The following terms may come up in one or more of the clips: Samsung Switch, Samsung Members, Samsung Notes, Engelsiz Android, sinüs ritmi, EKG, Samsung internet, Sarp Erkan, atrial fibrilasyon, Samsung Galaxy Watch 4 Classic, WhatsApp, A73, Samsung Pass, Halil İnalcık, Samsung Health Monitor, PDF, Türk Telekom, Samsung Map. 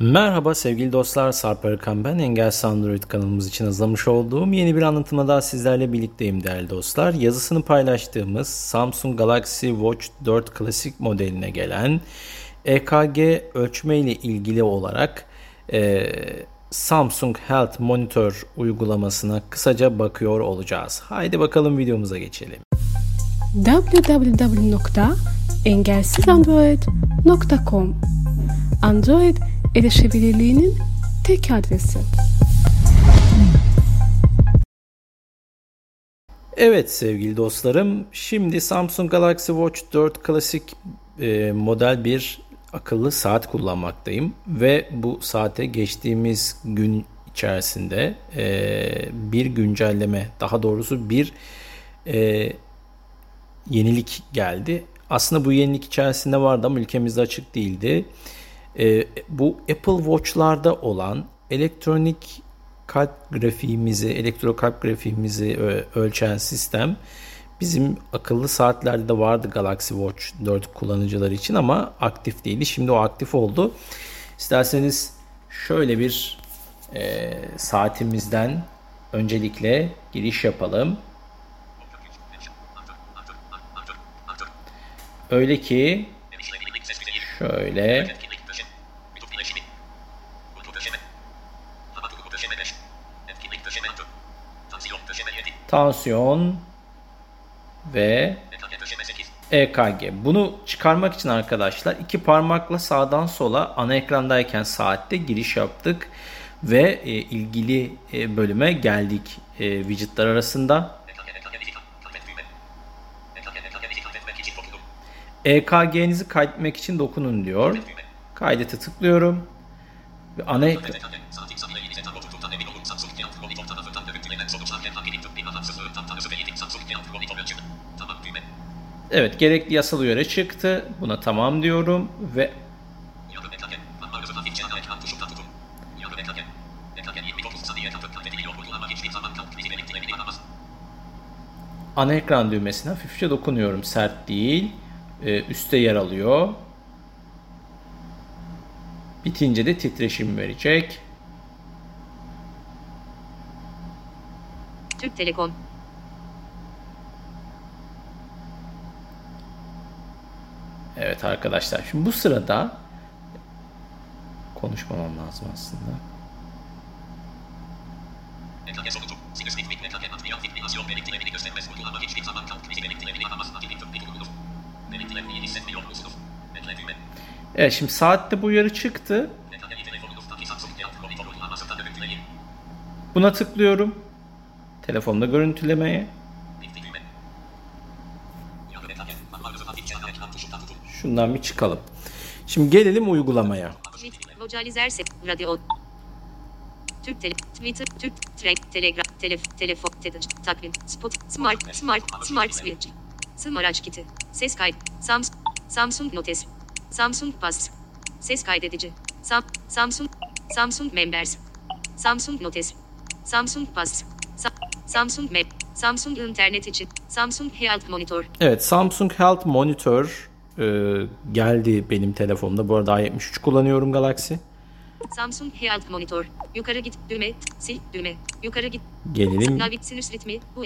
Merhaba sevgili dostlar, Sarp Erkan ben. Engelsiz Android kanalımız için hazırlamış olduğum yeni bir anlatıma daha sizlerle birlikteyim değerli dostlar. Yazısını paylaştığımız Samsung Galaxy Watch 4 Classic modeline gelen EKG ölçme ile ilgili olarak Samsung Health Monitor uygulamasına kısaca bakıyor olacağız. Haydi bakalım videomuza geçelim. www.engelsizandroid.com Android erişebilirliğinin tek adresi. Evet sevgili dostlarım, şimdi Samsung Galaxy Watch 4 Classic model bir akıllı saat kullanmaktayım ve bu saate geçtiğimiz gün içerisinde bir güncelleme, daha doğrusu bir yenilik geldi. Aslında bu yenilik içerisinde vardı ama ülkemizde açık değildi. Bu Apple Watch'larda olan elektronik kalp grafiğimizi, elektrokalp grafiğimizi ölçen sistem bizim akıllı saatlerde de vardı Galaxy Watch 4 kullanıcıları için ama aktif değildi. Şimdi o aktif oldu. İsterseniz şöyle bir saatimizden öncelikle giriş yapalım. Öyle ki şöyle tansiyon ve EKG. Bunu çıkarmak için arkadaşlar iki parmakla sağdan sola ana ekrandayken saatte giriş yaptık ve ilgili bölüme geldik widgetler arasında. EKG'nizi kaydetmek için dokunun diyor. Kaydete tıklıyorum. Ve ana ekran. Evet, gerekli yasal uyarı çıktı. Buna tamam diyorum ve ana ekran düğmesine hafifçe dokunuyorum. Sert değil. Üste yer alıyor. Bitince de titreşim verecek. Türk Telekom. Evet arkadaşlar, şimdi bu sırada konuşmamam lazım aslında. Evet, şimdi saatte bu uyarı çıktı. Buna tıklıyorum. Telefonda görüntülemeye. Şundan bir çıkalım. Şimdi gelelim uygulamaya. Twitter, Türk, Telegram, telefon, takvim, spot, smart switch, araç kiti, ses kaydı, Samsung Notes, Samsung Pass, ses kaydedici, Samsung Members, Samsung Notes, Samsung Pass, Samsung Map, Samsung internet için, Samsung Health Monitor. Evet, Samsung Health Monitor geldi benim telefonumda. Bu arada A73 kullanıyorum Galaxy. Samsung Health Monitor. Yukarı git düğme, sil düğme. Yukarı git. Gelelim. Navig sinüs ritmi, bu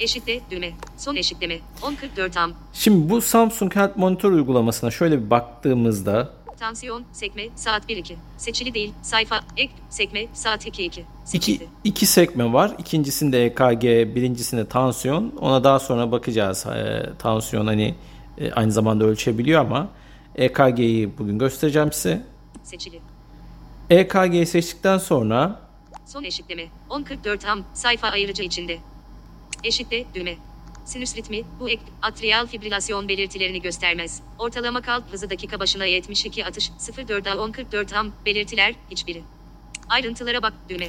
eşitle düğme. Son eşitleme 10.44 am. Şimdi bu Samsung Health Monitor uygulamasına şöyle bir baktığımızda tansiyon, sekme, saat 1-2. Seçili değil, sayfa, ek, sekme, saat 2-2. İki sekme var. İkincisinde EKG, birincisinde tansiyon. Ona daha sonra bakacağız. Tansiyon hani aynı zamanda ölçebiliyor ama EKG'yi bugün göstereceğim size. Seçili. EKG'yi seçtikten sonra son eşitleme 10.44 am sayfa ayırıcı içinde eşitle düğme sinüs ritmi bu atrial fibrilasyon belirtilerini göstermez. Ortalama kalp hızı dakika başına 72 atış 0.4'a 10.44 am belirtiler hiçbiri. Ayrıntılara bak düğme.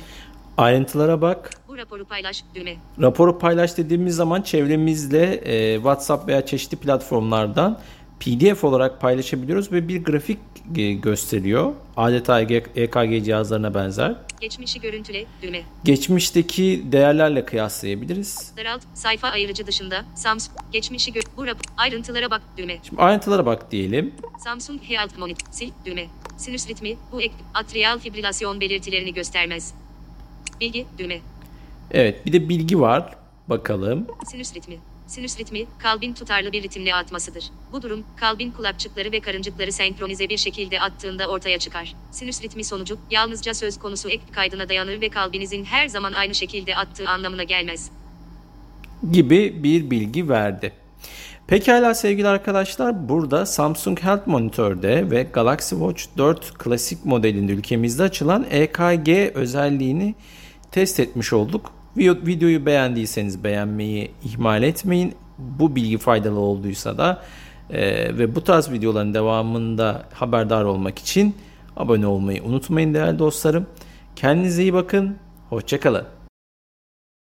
Ayrıntılara bak. Bu raporu paylaş düğme. Raporu paylaş dediğimiz zaman çevremizle WhatsApp veya çeşitli platformlardan PDF olarak paylaşabiliyoruz ve bir grafik gösteriyor. Adeta EKG cihazlarına benzer. Geçmişi görüntüle düğme. Geçmişteki değerlerle kıyaslayabiliriz. Daralt sayfa ayırıcı dışında Samsung geçmişi bu rapor ayrıntılara bak düğme. Şimdi ayrıntılara bak diyelim. Samsung Health Monitor sil düğme. sinüs ritmi, bu atrial fibrilasyon belirtilerini göstermez. Bilgi, düğme. Evet, bir de bilgi var. Bakalım. Sinüs ritmi. Sinüs ritmi, kalbin tutarlı bir ritimle atmasıdır. Bu durum, kalbin kulakçıkları ve karıncıkları senkronize bir şekilde attığında ortaya çıkar. Sinüs ritmi sonucu, yalnızca söz konusu ek kaydına dayanır ve kalbinizin her zaman aynı şekilde attığı anlamına gelmez. Gibi bir bilgi verdi. Pekala sevgili arkadaşlar, burada Samsung Health Monitor'de ve Galaxy Watch 4 Classic modelinde ülkemizde açılan EKG özelliğini test etmiş olduk. Videoyu beğendiyseniz beğenmeyi ihmal etmeyin. Bu bilgi faydalı olduysa da ve bu tarz videoların devamında haberdar olmak için abone olmayı unutmayın değerli dostlarım. Kendinize iyi bakın. Hoşça kalın.